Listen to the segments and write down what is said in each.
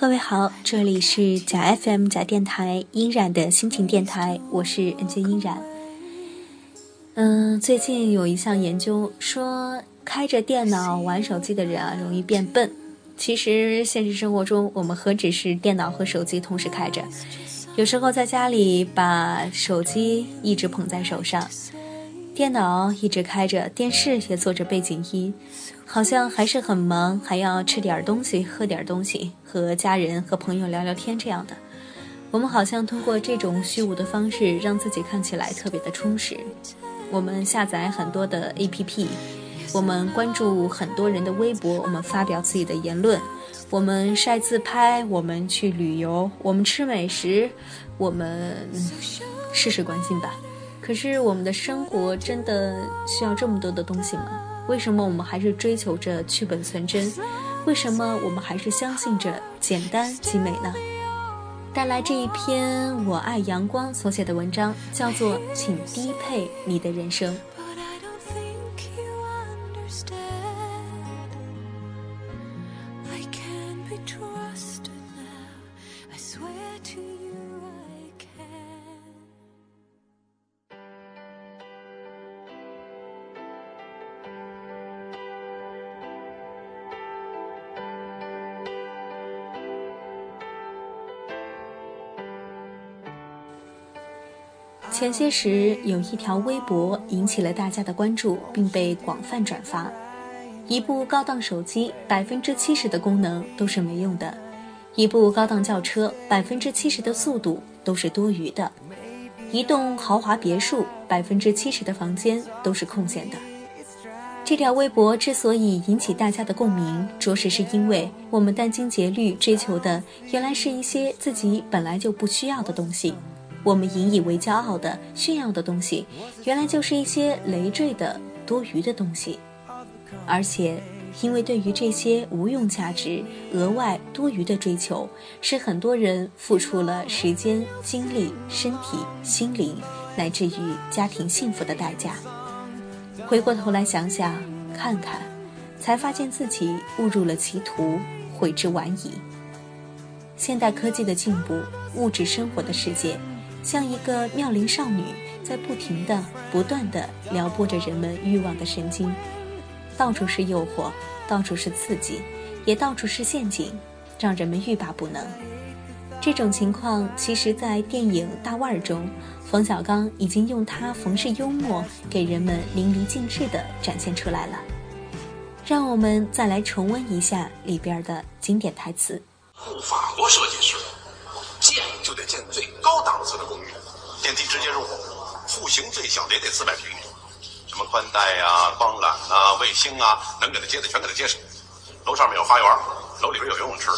各位好，这里是假 FM 假电台音染的心情电台，我是 NG 音染。最近有一项研究说，开着电脑玩手机的人啊，容易变笨。其实现实生活中，我们何止是电脑和手机同时开着，有时候在家里把手机一直捧在手上，电脑一直开着，电视也做着背景音，好像还是很忙，还要吃点东西喝点东西，和家人和朋友聊聊天这样的。我们好像通过这种虚无的方式让自己看起来特别的充实。我们下载很多的 APP， 我们关注很多人的微博，我们发表自己的言论，我们晒自拍，我们去旅游，我们吃美食，我们事事关心吧。可是我们的生活真的需要这么多的东西吗？为什么我们还是追求着去本存真？为什么我们还是相信着简单即美呢？带来这一篇我爱阳光所写的文章，叫做《请低配你的人生》。前些时有一条微博引起了大家的关注，并被广泛转发。一部高档手机70%的功能都是没用的，一部高档轿车70%的速度都是多余的，一栋豪华别墅70%的房间都是空闲的。这条微博之所以引起大家的共鸣，着实是因为我们殚精竭虑追求的原来是一些自己本来就不需要的东西，我们引以为骄傲的炫耀的东西，原来就是一些累赘的多余的东西。而且因为对于这些无用价值额外多余的追求，使很多人付出了时间、精力、身体、心灵乃至于家庭幸福的代价。回过头来想想看看，才发现自己误入了歧途，悔之晚矣。现代科技的进步，物质生活的世界，像一个妙龄少女在不停地不断地撩拨着人们欲望的神经，到处是诱惑，到处是刺激，也到处是陷阱，让人们欲罢不能。这种情况其实在电影《大腕》中，冯小刚已经用他冯氏幽默给人们淋漓尽致地展现出来了。让我们再来重温一下里边的经典台词。法国设计师建就得建最高档次的公寓，电梯直接入户，户型最小的也得400平米，什么宽带啊、光缆啊、卫星啊，能给它接的全给它接上。楼上面有花园，楼里边有游泳池，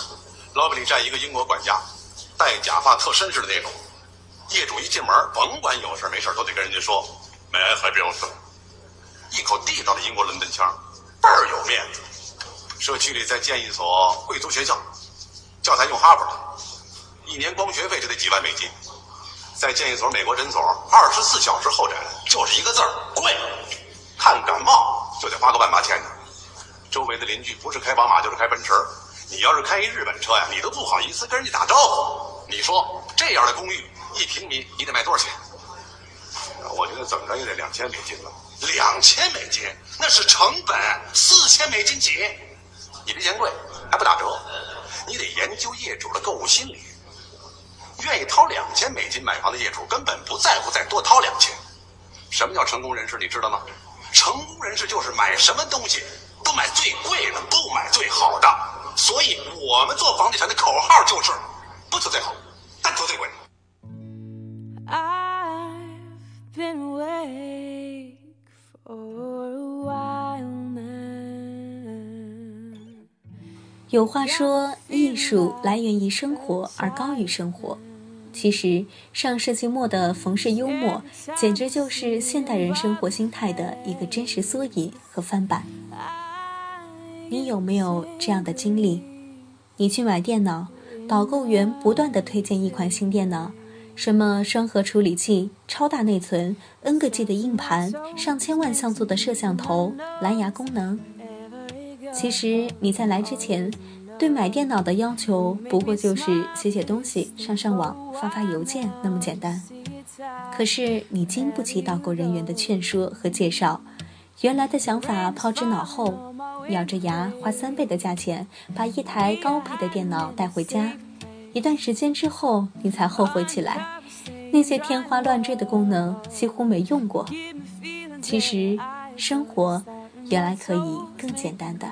老板里站一个英国管家，戴假发特绅士的那种。业主一进门，甭管有事没事都得跟人家说 May I help you， 一口地道的英国伦敦腔，倍儿有面子。社区里再建一所贵族学校，教材用哈佛的，1年光学费就得几万美金。再建一所美国诊所，24小时候诊，就是一个字儿，贵。看感冒就得花个万八千。周围的邻居不是开宝马就是开奔驰，你要是开一日本车呀，你都不好意思跟人家打招呼。你说这样的公寓1平米你得卖多少钱？我觉得怎么着也得2000美金了。2000美金那是成本，4000美金起，你别嫌贵还不打折。你得研究业主的购物心理，愿意掏2000美金买房的业主根本不在乎再多掏2000。什么叫成功人士你知道吗？成功人士就是买什么东西都买最贵的，不买最好的。所以我们做房地产的口号就是不求最好，但求最贵。 I've been waiting for a while now。 有话说，艺术来源于生活而高于生活。其实上世纪末的冯氏幽默简直就是现代人生活心态的一个真实缩影和翻版。你有没有这样的经历？你去买电脑，导购员不断地推荐一款新电脑，什么双核处理器、超大内存、N个G 的硬盘、上千万像素的摄像头、蓝牙功能。其实你在来之前对买电脑的要求不过就是写写东西、上上网、发发邮件那么简单。可是你经不起导购人员的劝说和介绍，原来的想法抛之脑后，咬着牙花3倍的价钱把一台高配的电脑带回家，一段时间之后你才后悔起来，那些天花乱坠的功能几乎没用过。其实生活原来可以更简单的，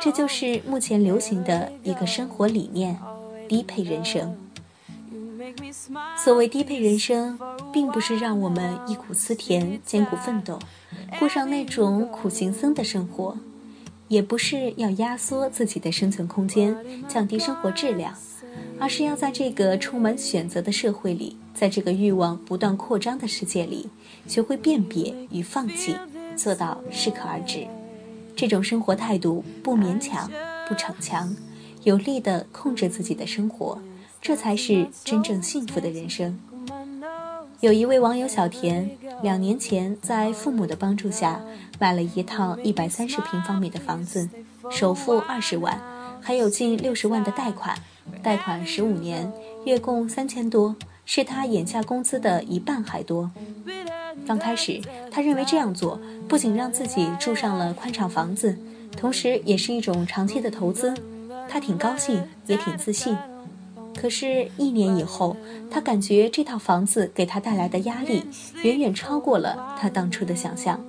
这就是目前流行的一个生活理念：低配人生。所谓低配人生，并不是让我们忆苦思甜、艰苦奋斗，过上那种苦行僧的生活，也不是要压缩自己的生存空间，降低生活质量，而是要在这个充满选择的社会里，在这个欲望不断扩张的世界里，学会辨别与放弃，做到适可而止。这种生活态度不勉强，不逞强，有力地控制自己的生活，这才是真正幸福的人生。有一位网友小田，2年前在父母的帮助下买了一套130平方米的房子，首付20万，还有近60万的贷款，贷款15年，月供3000多，是他眼下工资的1半还多。刚开始他认为这样做不仅让自己住上了宽敞房子，同时也是一种长期的投资，他挺高兴也挺自信。可是1年以后，他感觉这套房子给他带来的压力远远超过了他当初的想象。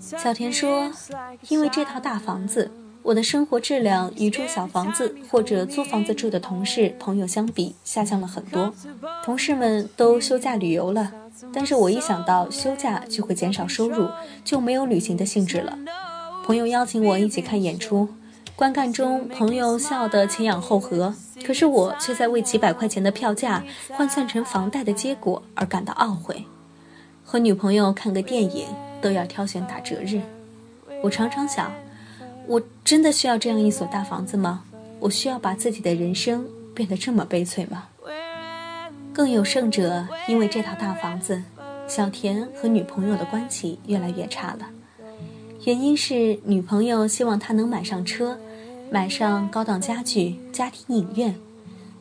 小田说，因为这套大房子，我的生活质量与住小房子或者租房子住的同事朋友相比下降了很多，同事们都休假旅游了，但是我一想到休假就会减少收入，就没有旅行的兴致了。朋友邀请我一起看演出，观看中朋友笑得前仰后合，可是我却在为几百块钱的票价换算成房贷的结果而感到懊悔。和女朋友看个电影都要挑选打折日，我常常想，我真的需要这样一所大房子吗？我需要把自己的人生变得这么悲催吗？更有甚者，因为这套大房子，小田和女朋友的关系越来越差了。原因是女朋友希望他能买上车，买上高档家具、家庭影院，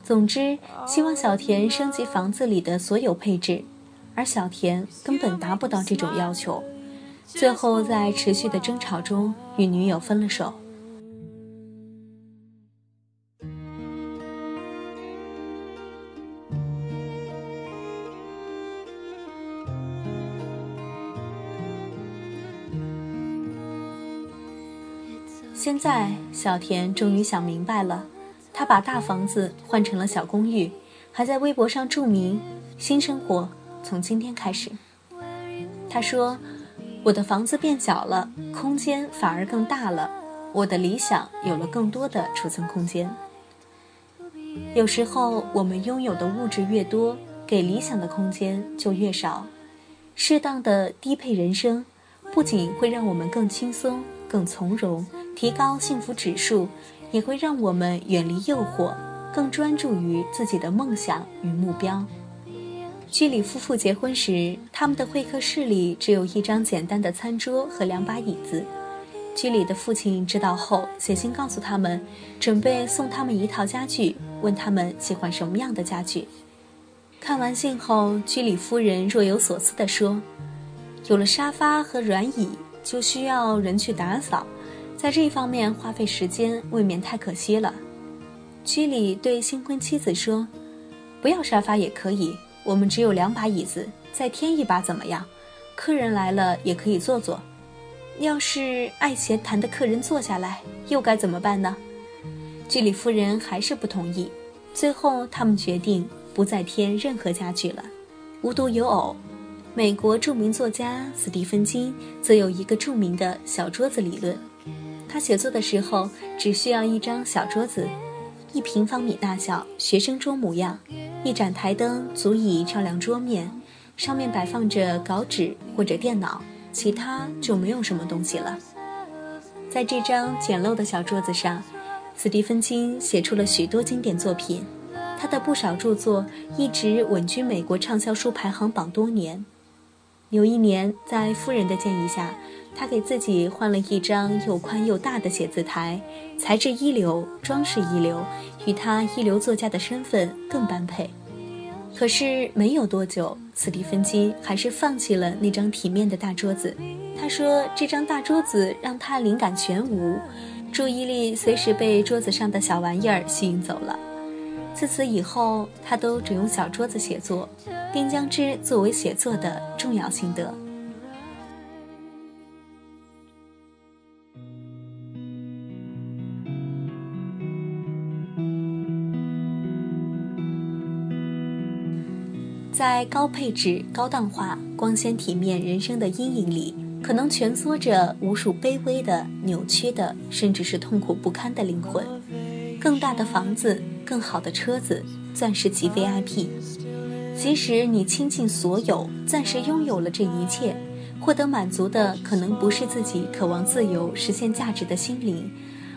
总之希望小田升级房子里的所有配置，而小田根本达不到这种要求。最后在持续的争吵中与女友分了手。现在小田终于想明白了，他把大房子换成了小公寓，还在微博上注明新生活从今天开始。他说，我的房子变小了，空间反而更大了，我的理想有了更多的储存空间。有时候我们拥有的物质越多，给理想的空间就越少。适当的低配人生不仅会让我们更轻松、更从容，提高幸福指数，也会让我们远离诱惑，更专注于自己的梦想与目标。居里夫妇结婚时，他们的会客室里只有一张简单的餐桌和2把椅子。居里的父亲知道后写信告诉他们，准备送他们一套家具，问他们喜欢什么样的家具。看完信后，居里夫人若有所思地说，有了沙发和软椅，就需要人去打扫，在这方面花费时间未免太可惜了。居里对新婚妻子说，不要沙发也可以，我们只有2把椅子，再添1把怎么样？客人来了也可以坐坐。要是爱闲谈的客人坐下来，又该怎么办呢？居里夫人还是不同意，最后他们决定不再添任何家具了。无独有偶，美国著名作家斯蒂芬金则有一个著名的小桌子理论。他写作的时候只需要一张小桌子，1平方米大小，学生桌模样，一盏台灯足以照亮桌面，上面摆放着稿纸或者电脑，其他就没有什么东西了。在这张简陋的小桌子上，斯蒂芬金写出了许多经典作品，他的不少著作一直稳居美国畅销书排行榜多年。有一年，在夫人的建议下，他给自己换了一张又宽又大的写字台，材质一流，装饰一流，与他一流作家的身份更般配。可是没有多久，斯蒂芬金还是放弃了那张体面的大桌子。他说这张大桌子让他灵感全无，注意力随时被桌子上的小玩意儿吸引走了。自此以后，他都只用小桌子写作，并将之作为写作的重要心得。在高配置、高档化、光鲜体面人生的阴影里，可能蜷缩着无数卑微的、扭曲的，甚至是痛苦不堪的灵魂。更大的房子，更好的车子，钻石级 VIP。 即使你倾尽所有，暂时拥有了这一切，获得满足的可能不是自己渴望自由、实现价值的心灵，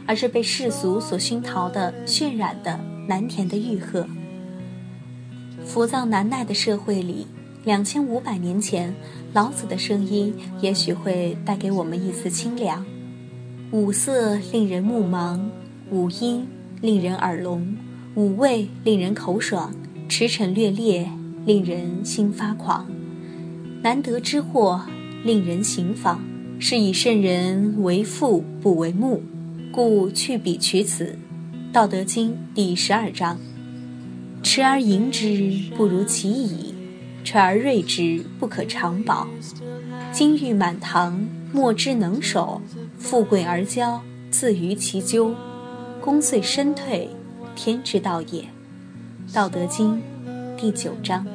而是被世俗所熏陶的、渲染的、难填的欲壑。浮躁难耐的社会里，2500年前，老子的声音也许会带给我们一丝清凉。五色令人目盲，五音令人耳聋，五味令人口爽，驰骋掠猎令人心发狂。难得之货令人行妨，是以圣人为父不为目，故去彼取此。道德经第12章。持而盈之，不如其已；揣而锐之，不可长保。金玉满堂，莫之能守；富贵而骄，自于其咎。功遂身退，天之道也。道德经第9章。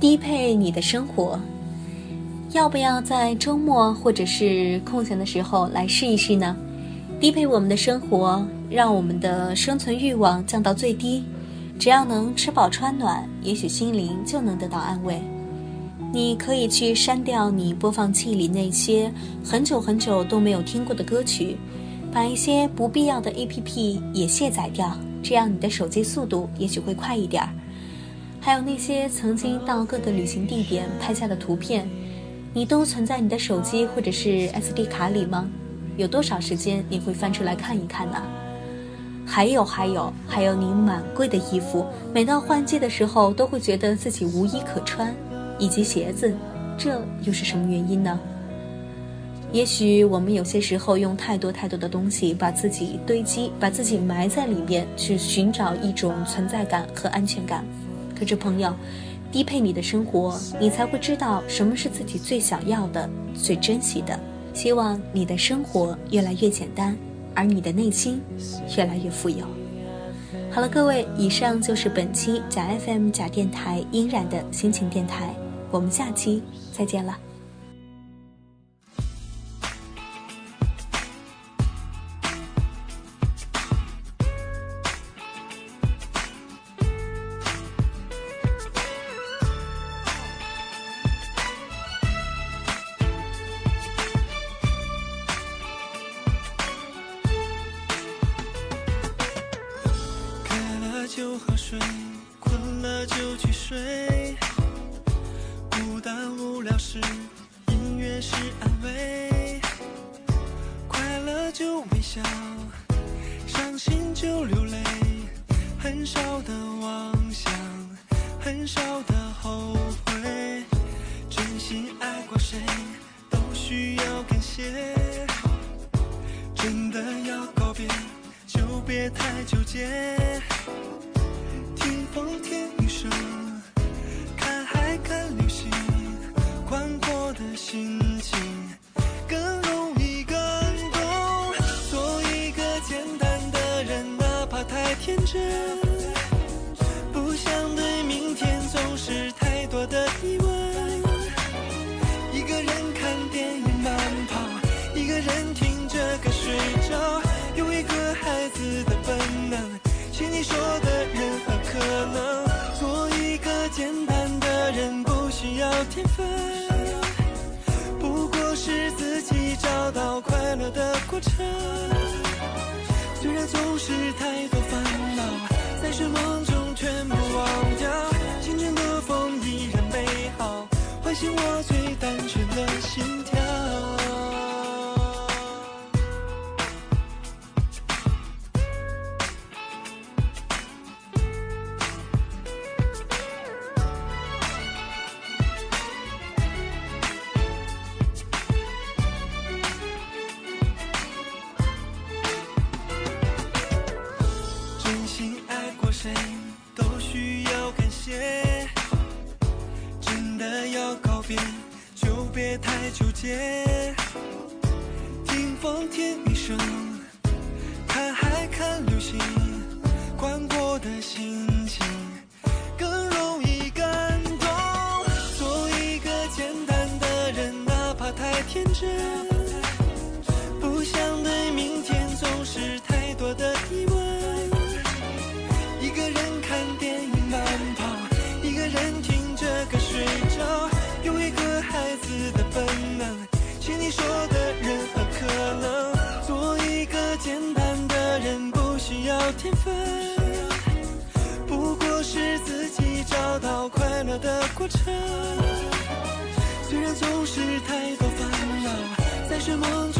低配你的生活，要不要在周末或者是空闲的时候来试一试呢？低配我们的生活，让我们的生存欲望降到最低，只要能吃饱穿暖，也许心灵就能得到安慰。你可以去删掉你播放器里那些很久很久都没有听过的歌曲，把一些不必要的 APP 也卸载掉，这样你的手机速度也许会快一点。还有那些曾经到各个旅行地点拍下的图片，你都存在你的手机或者是 SD 卡里吗？有多少时间你会翻出来看一看呢？还有你满柜的衣服，每到换季的时候都会觉得自己无衣可穿，以及鞋子，这又是什么原因呢？也许我们有些时候用太多的东西把自己堆积，把自己埋在里面，去寻找一种存在感和安全感。可是朋友，低配你的生活，你才会知道什么是自己最想要的、最珍惜的。希望你的生活越来越简单，而你的内心越来越富有。好了，各位，以上就是本期假 FM 假电台音染的心情电台，我们下期再见了。就喝水，困了就去睡，孤单无聊时音乐是安慰，快乐就微笑，伤心就流泪，很少的妄想，很少的后悔，真心爱过谁都需要感谢，真的要告别就别太纠结，听风听雨声，看海看流星，宽阔的心情更容易感动。做一个简单的人，哪怕太天真，不想对明天总是太多的疑问。一个人看电影慢跑，一个人听着歌睡着，有一个孩子的本能，请你过程，虽然总是太多烦恼，在奢望中全部忘掉，清晨的风依然美好，唤醒我最单纯的心跳。听风天雨声，看海看流星，宽阔的心情更容易感动。做一个简单的人，哪怕太天真，不想对明天总是太多的疑问。一个人看电影慢跑，一个人听着歌睡着，有一个孩子的本能，请你说的任何可能。做一个简单的人，不需要天分，不过是自己找到快乐的过程。虽然总是太多烦恼，在睡梦中